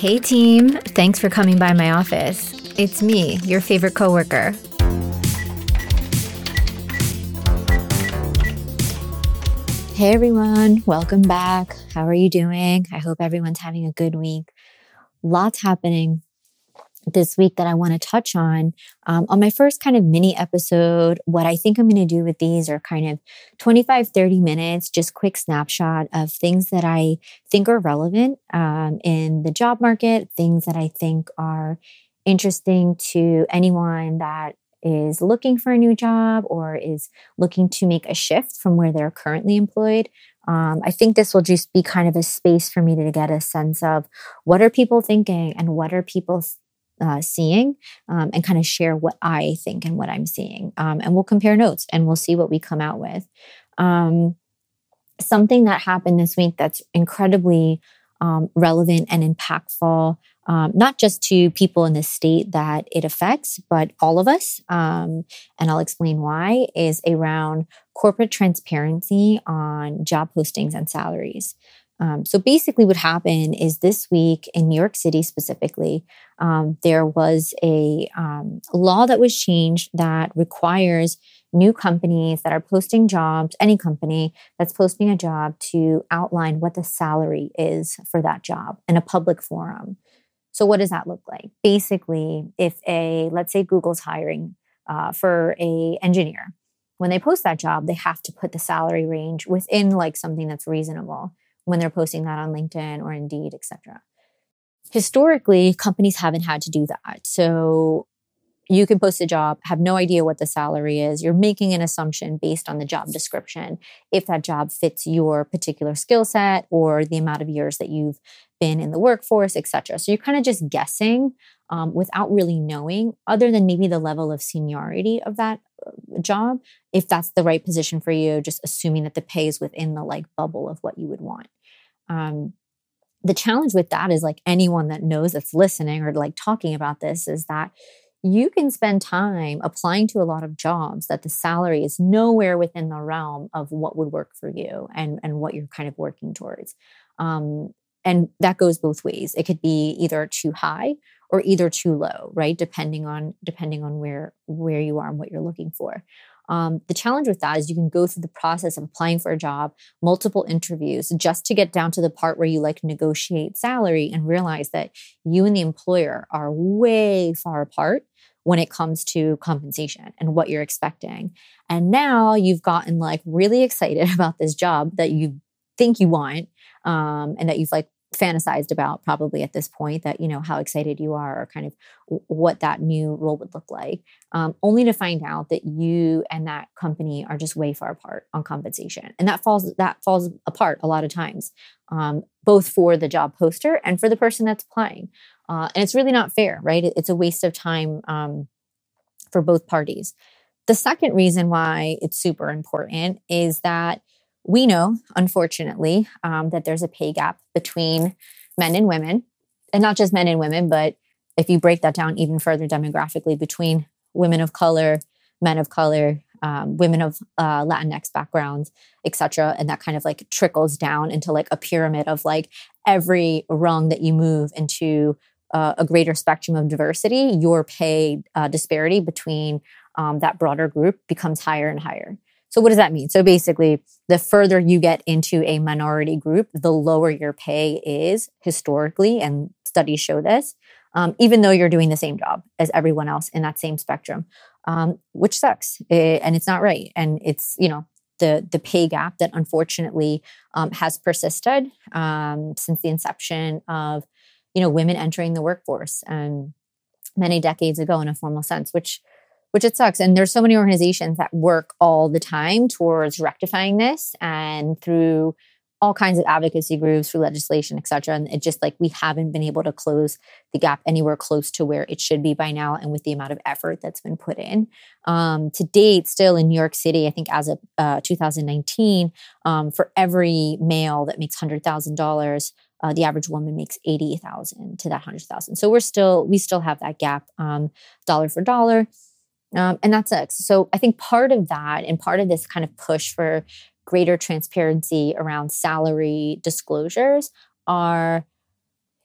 Hey team, thanks for coming by my office. It's me, your favorite coworker. Hey everyone, welcome back. How are you doing? I hope everyone's having a good week. Lots happening this week that I want to touch on. On my first kind of mini episode, what I think I'm going to do with these are kind of 25, 30 minutes, just quick snapshot of things that I think are relevant in the job market, things that I think are interesting to anyone that is looking for a new job or is looking to make a shift from where they're currently employed. I think this will just be kind of a space for me to get a sense of what are people thinking and what are people seeing, and kind of share what I think and what I'm seeing. And we'll compare notes and we'll see what we come out with. Something that happened this week that's incredibly relevant and impactful, not just to people in the state that it affects, but all of us, and I'll explain why, is around corporate transparency on job postings and salaries. So basically what happened is this week in New York City specifically, there was a law that was changed that requires new companies that are posting jobs, any company that's posting a job, to outline what the salary is for that job in a public forum. So what does that look like? Basically, if let's say Google's hiring for an engineer, when they post that job, they have to put the salary range within like something that's reasonable when they're posting that on LinkedIn or Indeed, et cetera. Historically, companies haven't had to do that. So you can post a job, have no idea what the salary is. You're making an assumption based on the job description, if that job fits your particular skill set or the amount of years that you've been in the workforce, et cetera. So you're kind of just guessing without really knowing, other than maybe the level of seniority of that job, if that's the right position for you, just assuming that the pay is within the like bubble of what you would want. The challenge with that is like anyone that knows that's listening or like talking about this is that you can spend time applying to a lot of jobs that the salary is nowhere within the realm of what would work for you and what you're kind of working towards. And that goes both ways. It could be either too high or either too low, right? Depending on where you are and what you're looking for. The challenge with that is you can go through the process of applying for a job, multiple interviews, just to get down to the part where you like negotiate salary and realize that you and the employer are way far apart when it comes to compensation and what you're expecting. And now you've gotten like really excited about this job that you think you want, and that you've like fantasized about probably at this point, that you know how excited you are or kind of what that new role would look like, only to find out that you and that company are just way far apart on compensation. And that falls apart a lot of times, both for the job poster and for the person that's applying. And it's really not fair, right? It's a waste of time for both parties. The second reason why it's super important is that we know, unfortunately, that there's a pay gap between men and women, and not just men and women, but if you break that down even further demographically, between women of color, men of color, women of Latinx backgrounds, et cetera. And that kind of like trickles down into like a pyramid of like every rung that you move into a greater spectrum of diversity, your pay disparity between that broader group becomes higher and higher. So what does that mean? So basically, the further you get into a minority group, the lower your pay is historically, and studies show this, even though you're doing the same job as everyone else in that same spectrum, which sucks. And it's not right. And it's, you know, the pay gap that unfortunately has persisted since the inception of, you know, women entering the workforce many decades ago in a formal sense, which it sucks. And there's so many organizations that work all the time towards rectifying this, and through all kinds of advocacy groups, through legislation, et cetera. And it just like, we haven't been able to close the gap anywhere close to where it should be by now. And with the amount of effort that's been put in to date, still in New York City, I think as of 2019, for every male that makes $100,000, the average woman makes $80,000 to that $100,000. So we still have that gap dollar for dollar. And that sucks. So I think part of that and part of this kind of push for greater transparency around salary disclosures are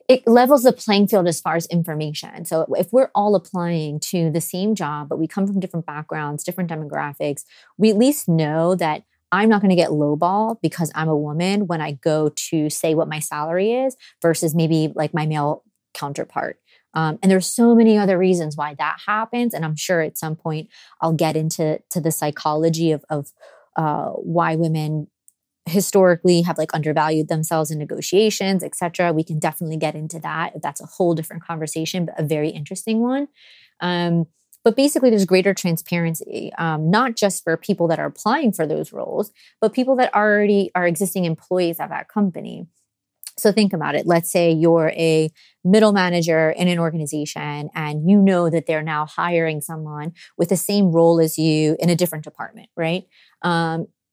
it levels the playing field as far as information. So if we're all applying to the same job, but we come from different backgrounds, different demographics, we at least know that I'm not going to get lowballed because I'm a woman when I go to say what my salary is versus maybe like my male counterpart. And there's so many other reasons why that happens. And I'm sure at some point I'll get into the psychology of why women historically have like undervalued themselves in negotiations, et cetera. We can definitely get into that. That's a whole different conversation, but a very interesting one. But basically there's greater transparency, not just for people that are applying for those roles, but people that already are existing employees of that company. So think about it. Let's say you're a middle manager in an organization and you know that they're now hiring someone with the same role as you in a different department, right?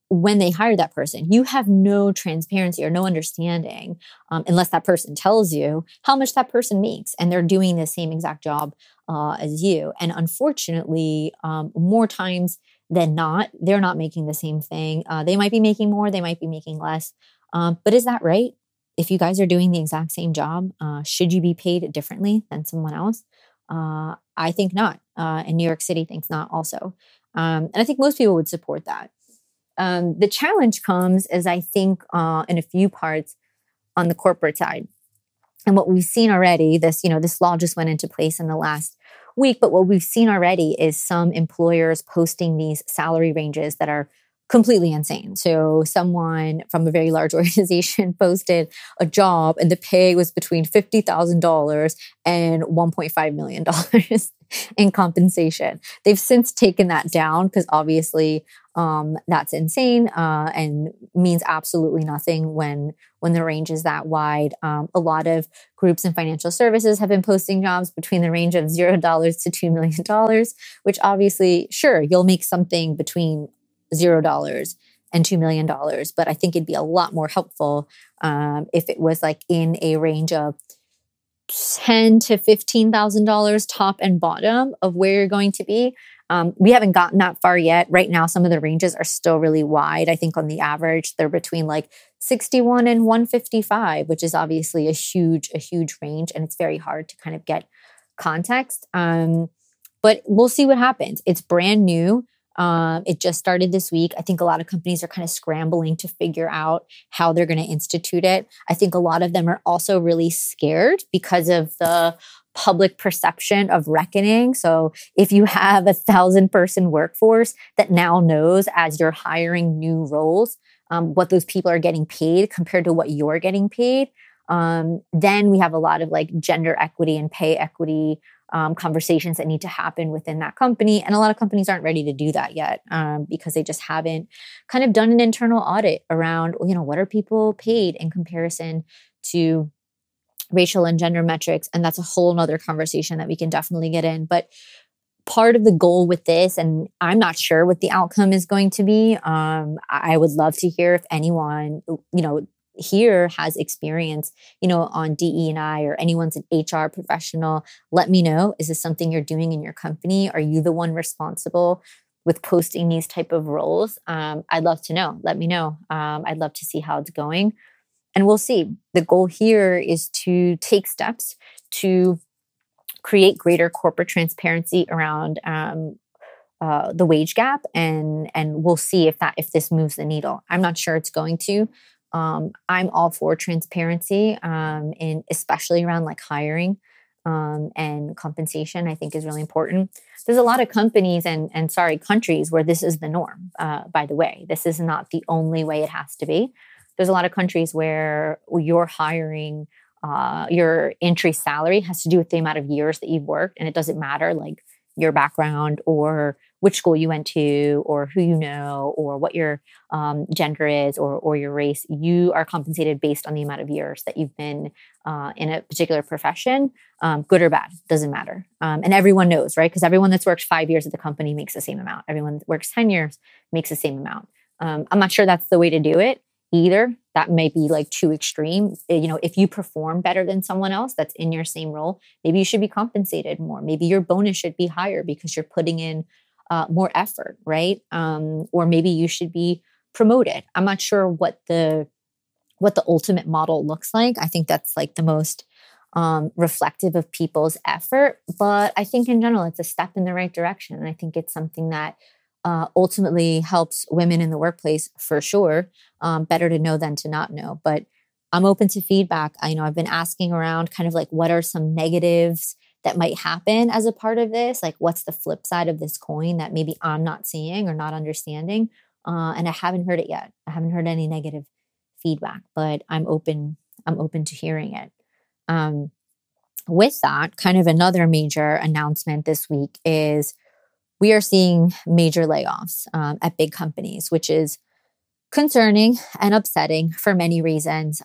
When they hire that person, you have no transparency or no understanding unless that person tells you how much that person makes and they're doing the same exact job as you. And unfortunately, more times than not, they're not making the same thing. They might be making more, they might be making less. But is that right? If you guys are doing the exact same job, should you be paid differently than someone else? I think not. And New York City thinks not also. And I think most people would support that. The challenge comes as I think in a few parts on the corporate side. And what we've seen already, this law just went into place in the last week, but what we've seen already is some employers posting these salary ranges that are completely insane. So someone from a very large organization posted a job and the pay was between $50,000 and $1.5 million in compensation. They've since taken that down because obviously that's insane and means absolutely nothing when the range is that wide. A lot of groups in financial services have been posting jobs between the range of $0 to $2 million, which obviously, sure, you'll make something between $0 and $2 million. But I think it'd be a lot more helpful if it was like in a range of $10,000 to $15,000 top and bottom of where you're going to be. We haven't gotten that far yet. Right now, some of the ranges are still really wide. I think on the average, they're between like 61 and 155, which is obviously a huge range. And it's very hard to kind of get context. But we'll see what happens. It's brand new. It just started this week. I think a lot of companies are kind of scrambling to figure out how they're going to institute it. I think a lot of them are also really scared because of the public perception of reckoning. So if you have 1,000-person workforce that now knows as you're hiring new roles, what those people are getting paid compared to what you're getting paid, then we have a lot of like gender equity and pay equity conversations that need to happen within that company. And a lot of companies aren't ready to do that yet because they just haven't kind of done an internal audit around, what are people paid in comparison to racial and gender metrics. And that's a whole nother conversation that we can definitely get in. But part of the goal with this, and I'm not sure what the outcome is going to be. I would love to hear if anyone, here has experience, on DE&I or anyone's an HR professional. Let me know, is this something you're doing in your company? Are you the one responsible with posting these type of roles? I'd love to know. Let me know. I'd love to see how it's going. And we'll see. The goal here is to take steps to create greater corporate transparency around the wage gap. And we'll see if this moves the needle. I'm not sure it's going to. I'm all for transparency, and especially around like hiring and compensation, I think is really important. There's a lot of companies and countries where this is the norm, by the way. This is not the only way it has to be. There's a lot of countries where your hiring, your entry salary has to do with the amount of years that you've worked, and it doesn't matter like your background or which school you went to or who you know or what your gender is or your race. You are compensated based on the amount of years that you've been in a particular profession, good or bad, doesn't matter. And everyone knows, right? Because everyone that's worked 5 years at the company makes the same amount. Everyone that works 10 years makes the same amount. I'm not sure that's the way to do it either. That may be like too extreme. If you perform better than someone else that's in your same role, maybe you should be compensated more. Maybe your bonus should be higher because you're putting in more effort, right? Or maybe you should be promoted. I'm not sure what the ultimate model looks like. I think that's like the most reflective of people's effort. But I think in general, it's a step in the right direction. And I think it's something that ultimately helps women in the workplace for sure. Better to know than to not know. But I'm open to feedback. I've been asking around kind of like, what are some negatives that might happen as a part of this? Like, what's the flip side of this coin that maybe I'm not seeing or not understanding? And I haven't heard it yet. I haven't heard any negative feedback, but I'm open to hearing it. With that, kind of another major announcement this week is we are seeing major layoffs at big companies, which is concerning and upsetting for many reasons.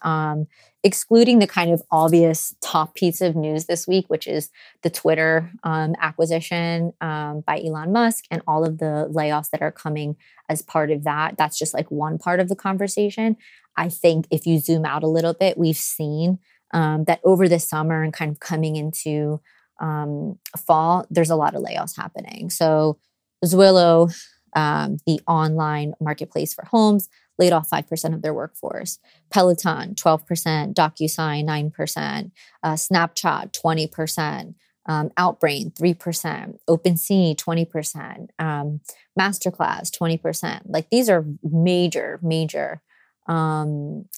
Excluding the kind of obvious top piece of news this week, which is the Twitter acquisition by Elon Musk and all of the layoffs that are coming as part of that. That's just like one part of the conversation. I think if you zoom out a little bit, we've seen that over the summer and kind of coming into fall, there's a lot of layoffs happening. So Zillow, the online marketplace for homes, laid off 5% of their workforce. Peloton, 12%, DocuSign, 9%, Snapchat, 20%, Outbrain, 3%, OpenSea, 20%, Masterclass, 20%. Like, these are major, major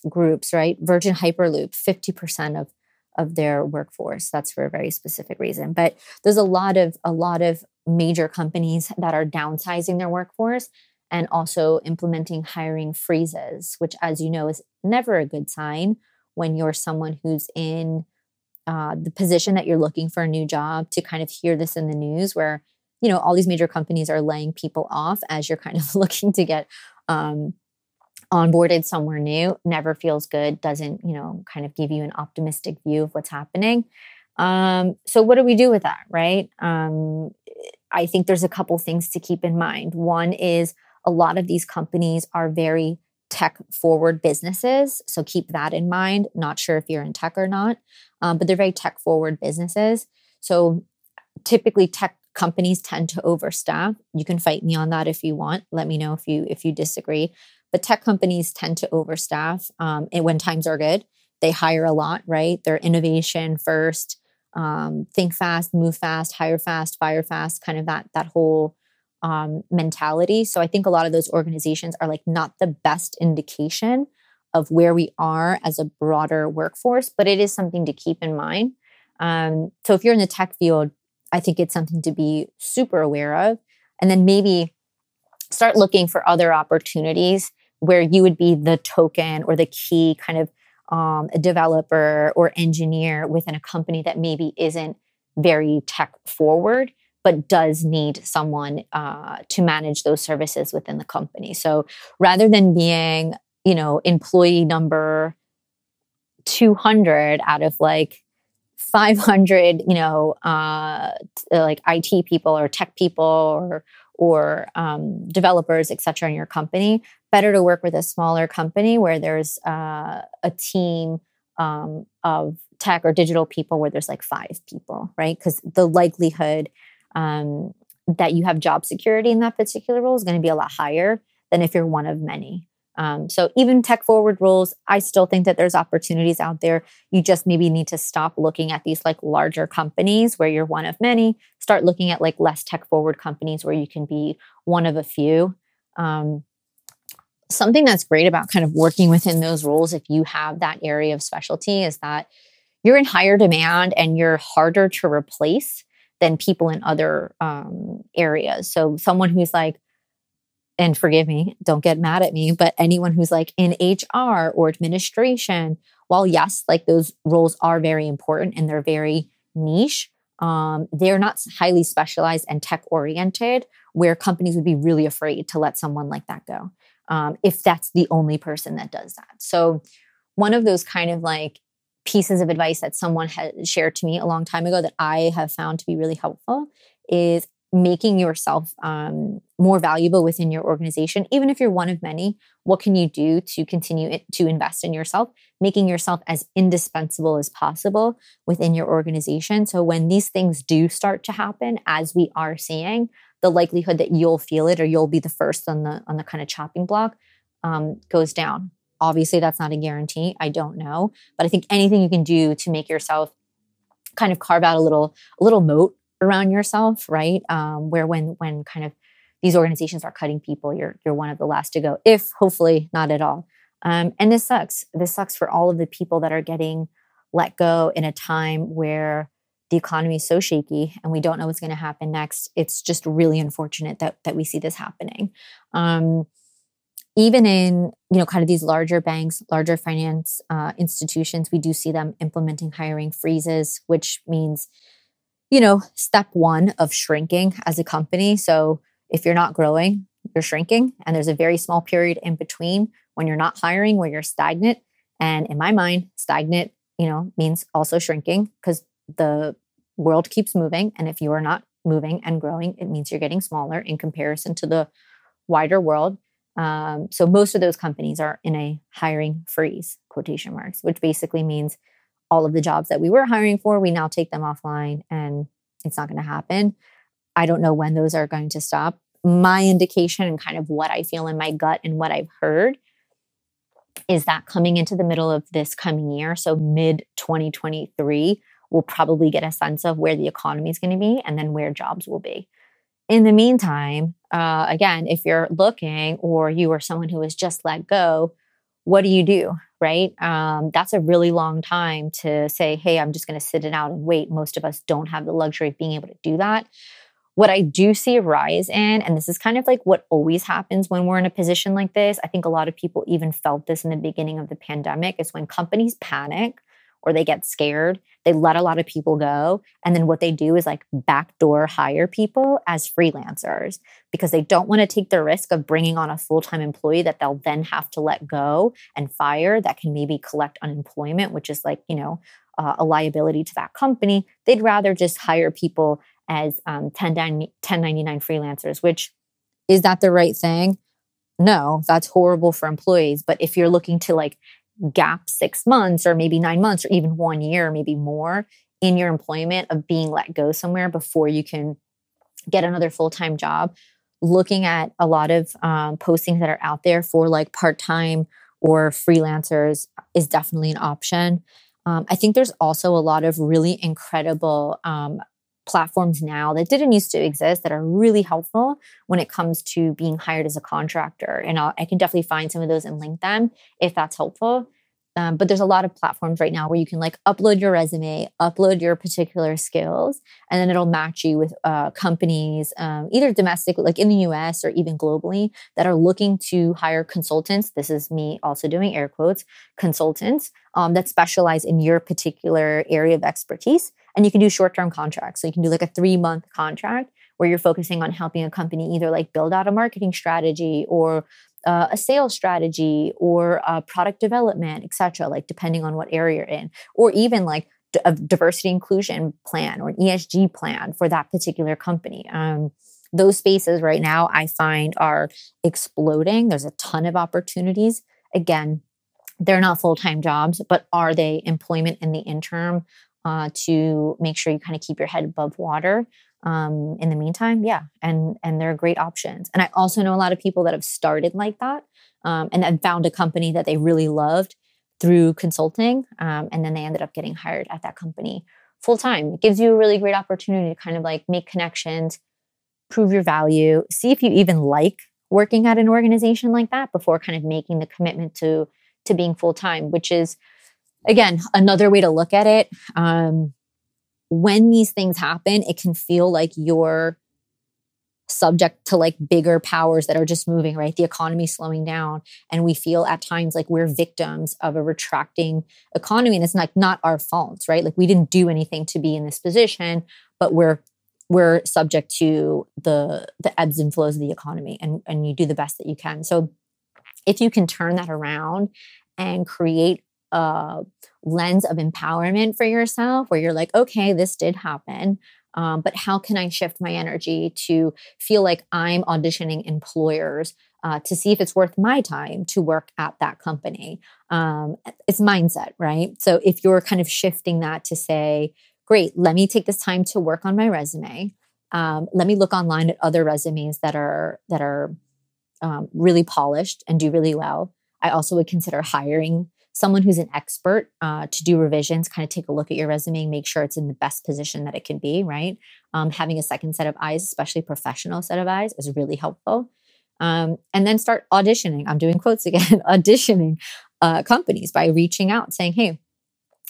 groups, right? Virgin Hyperloop, 50% of their workforce. That's for a very specific reason. But there's a lot of major companies that are downsizing their workforce and also implementing hiring freezes, which, as you know, is never a good sign when you're someone who's in the position that you're looking for a new job, to kind of hear this in the news where, all these major companies are laying people off as you're kind of looking to get onboarded somewhere new. Never feels good, doesn't, kind of give you an optimistic view of what's happening. So what do we do with that, right? I think there's a couple things to keep in mind. One is a lot of these companies are very tech-forward businesses. So keep that in mind. Not sure if you're in tech or not, but they're very tech-forward businesses. So typically tech companies tend to overstaff. You can fight me on that if you want. Let me know if you disagree. But tech companies tend to overstaff and when times are good. They hire a lot, right? They're innovation first. Think fast, move fast, hire fast, fire fast, kind of that whole mentality. So I think a lot of those organizations are like not the best indication of where we are as a broader workforce, but it is something to keep in mind. So if you're in the tech field, I think it's something to be super aware of, and then maybe start looking for other opportunities where you would be the token or the key kind of a developer or engineer within a company that maybe isn't very tech forward, but does need someone to manage those services within the company. So rather than being, employee number 200 out of like 500, like IT people or tech people or developers, et cetera, in your company, better to work with a smaller company where there's a team of tech or digital people where there's like 5 people, right? Because the likelihood that you have job security in that particular role is going to be a lot higher than if you're one of many. So even tech forward roles, I still think that there's opportunities out there. You just maybe need to stop looking at these like larger companies where you're one of many, start looking at like less tech forward companies where you can be one of a few. Something that's great about kind of working within those roles, if you have that area of specialty, is that you're in higher demand and you're harder to replace than people in other areas. So someone who's like, and forgive me, don't get mad at me, but anyone who's like in HR or administration, while yes, like those roles are very important and they're very niche, they're not highly specialized and tech oriented, where companies would be really afraid to let someone like that go, if that's the only person that does that. So one of those kind of like pieces of advice that someone had shared to me a long time ago that I have found to be really helpful is making yourself more valuable within your organization. Even if you're one of many, what can you do to continue to invest in yourself, making yourself as indispensable as possible within your organization? So when these things do start to happen, as we are seeing, the likelihood that you'll feel it or you'll be the first on the kind of chopping block goes down. Obviously, that's not a guarantee. I don't know. But I think anything you can do to make yourself kind of carve out a little moat around yourself, right? Where when kind of these organizations are cutting people, you're one of the last to go, if hopefully not at all. And this sucks. This sucks for all of the people that are getting let go in a time where the economy is so shaky and we don't know what's going to happen next. It's just really unfortunate that we see this happening. Even in, kind of these larger banks, larger finance institutions, we do see them implementing hiring freezes, which means, step one of shrinking as a company. So if you're not growing, you're shrinking. And there's a very small period in between when you're not hiring, where you're stagnant. And in my mind, stagnant, means also shrinking, because the world keeps moving. And if you are not moving and growing, it means you're getting smaller in comparison to the wider world. So most of those companies are in a hiring freeze, quotation marks, which basically means all of the jobs that we were hiring for, we now take them offline, and it's not going to happen. I don't know when those are going to stop. My indication and kind of what I feel in my gut and what I've heard is that coming into the middle of this coming year, so mid-2023, we'll probably get a sense of where the economy is going to be and then where jobs will be. In the meantime, again, if you're looking or you are someone who was just let go, what do? Right? That's a really long time to say, hey, I'm just going to sit it out and wait. Most of us don't have the luxury of being able to do that. What I do see a rise in, and this is kind of like what always happens when we're in a position like this, I think a lot of people even felt this in the beginning of the pandemic, is when companies panic or they get scared, they let a lot of people go. And then what they do is like backdoor hire people as freelancers, because they don't want to take the risk of bringing on a full-time employee that they'll then have to let go and fire, that can maybe collect unemployment, which is like, a liability to that company. They'd rather just hire people as 1099 freelancers, which, is that the right thing? No, that's horrible for employees. But if you're looking to like gap 6 months or maybe 9 months or even 1 year, maybe more in your employment of being let go somewhere before you can get another full-time job, looking at a lot of postings that are out there for like part-time or freelancers is definitely an option. I think there's also a lot of really incredible platforms now that didn't used to exist that are really helpful when it comes to being hired as a contractor. And I can definitely find some of those and link them if that's helpful. But there's a lot of platforms right now where you can like upload your resume, upload your particular skills, and then it'll match you with companies, either domestic, like in the US or even globally, that are looking to hire consultants. This is me also doing air quotes, consultants that specialize in your particular area of expertise. And you can do short-term contracts. So you can do like a 3-month contract where you're focusing on helping a company either like build out a marketing strategy or a sales strategy or product development, et cetera, like depending on what area you're in, or even like a diversity inclusion plan or an ESG plan for that particular company. Those spaces right now I find are exploding. There's a ton of opportunities. Again, they're not full-time jobs, but are they employment in the interim? To make sure you kind of keep your head above water in the meantime. Yeah. And they're great options. And I also know a lot of people that have started like that and then found a company that they really loved through consulting. And then they ended up getting hired at that company full time. It gives you a really great opportunity to kind of like make connections, prove your value, see if you even like working at an organization like that before kind of making the commitment to being full time, which is, again, another way to look at it. When these things happen, it can feel like you're subject to like bigger powers that are just moving, right? The economy slowing down. And we feel at times like we're victims of a retracting economy. And it's like not our fault, right? Like we didn't do anything to be in this position, but we're subject to the ebbs and flows of the economy, and you do the best that you can. So if you can turn that around and create a lens of empowerment for yourself where you're like, okay, this did happen, but how can I shift my energy to feel like I'm auditioning employers to see if it's worth my time to work at that company? It's mindset, right? So if you're kind of shifting that to say, great, let me take this time to work on my resume. Let me look online at other resumes that are really polished and do really well. I also would consider hiring someone who's an expert to do revisions, kind of take a look at your resume and make sure it's in the best position that it can be, right? Having a second set of eyes, especially professional set of eyes, is really helpful. And then start auditioning. I'm doing quotes again, auditioning companies by reaching out saying, hey,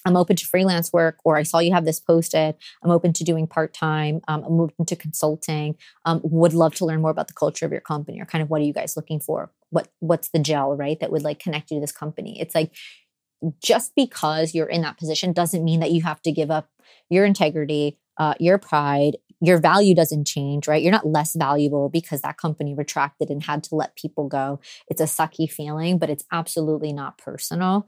I'm open to freelance work, or I saw you have this posted. I'm open to doing part-time. I'm open to consulting. Would love to learn more about the culture of your company, or kind of what are you guys looking for? What's the gel, right? That would like connect you to this company. It's like, just because you're in that position doesn't mean that you have to give up your integrity, your pride. Your value doesn't change, right? You're not less valuable because that company retracted and had to let people go. It's a sucky feeling, but it's absolutely not personal.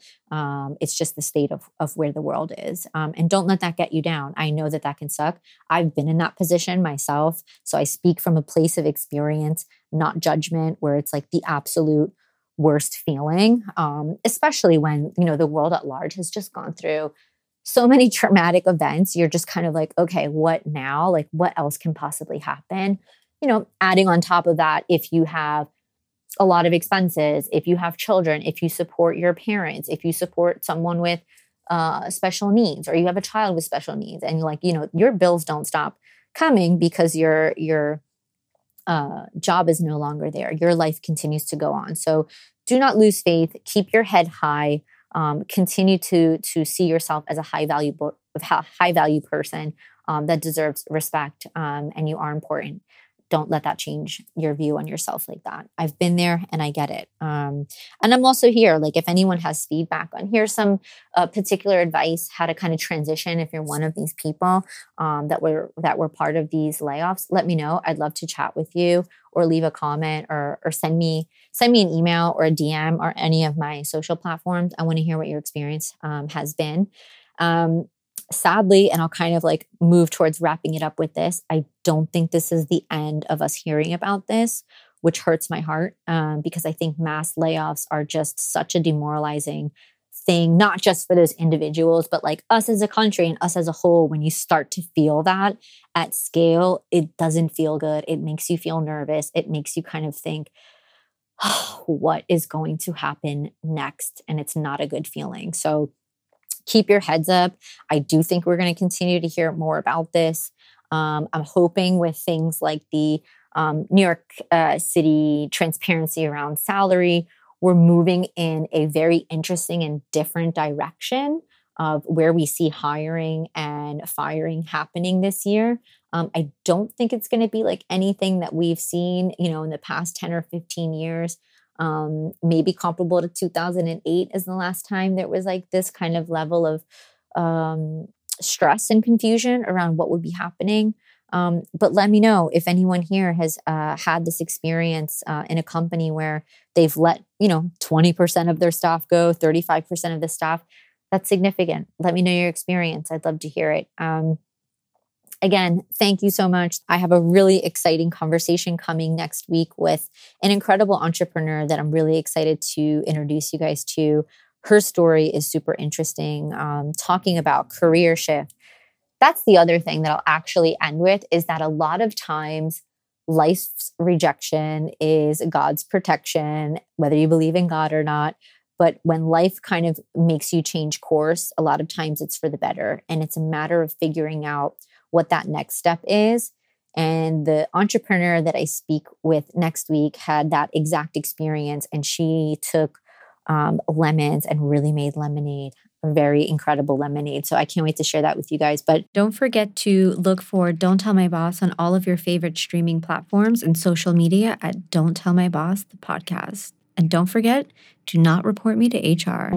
It's just the state of where the world is. And don't let that get you down. I know that that can suck. I've been in that position myself. So I speak from a place of experience, not judgment, where it's like the absolute worst feeling, especially when, you know, the world at large has just gone through so many traumatic events. You're just kind of like, okay, what now? Like, what else can possibly happen? You know, adding on top of that, if you have a lot of expenses, if you have children, if you support your parents, if you support someone with special needs, or you have a child with special needs, and like, you know, your bills don't stop coming because your job is no longer there. Your life continues to go on. So do not lose faith. Keep your head high. Continue to see yourself as a high value person that deserves respect, and you are important. Don't let that change your view on yourself like that. I've been there and I get it. And I'm also here. Like, if anyone has feedback on here's some particular advice, how to kind of transition if you're one of these people that were part of these layoffs, let me know. I'd love to chat with you, or leave a comment, or send me an email or a DM or any of my social platforms. I want to hear what your experience has been. Sadly, and I'll kind of like move towards wrapping it up with this, I don't think this is the end of us hearing about this, which hurts my heart, because I think mass layoffs are just such a demoralizing thing, not just for those individuals, but like us as a country and us as a whole. When you start to feel that at scale, it doesn't feel good. It makes you feel nervous. It makes you kind of think, oh, what is going to happen next? And it's not a good feeling. So keep your heads up. I do think we're going to continue to hear more about this. I'm hoping with things like the New York City transparency around salary, we're moving in a very interesting and different direction of where we see hiring and firing happening this year. I don't think it's going to be like anything that we've seen, you know, in the past 10 or 15 years. Maybe comparable to 2008 is the last time there was like this kind of level of stress and confusion around what would be happening. But let me know if anyone here has had this experience in a company where they've let, you know, 20% of their staff go, 35% of the staff. That's significant. Let me know your experience. I'd love to hear it. Again, thank you so much. I have a really exciting conversation coming next week with an incredible entrepreneur that I'm really excited to introduce you guys to. Her story is super interesting, talking about career shift. That's the other thing that I'll actually end with, is that a lot of times life's rejection is God's protection, whether you believe in God or not. But when life kind of makes you change course, a lot of times it's for the better. And it's a matter of figuring out what that next step is. And the entrepreneur that I speak with next week had that exact experience, and she took lemons and really made lemonade, a very incredible lemonade. So I can't wait to share that with you guys. But don't forget to look for Don't Tell My Boss on all of your favorite streaming platforms and social media at Don't Tell My Boss, the podcast. And don't forget, do not report me to HR.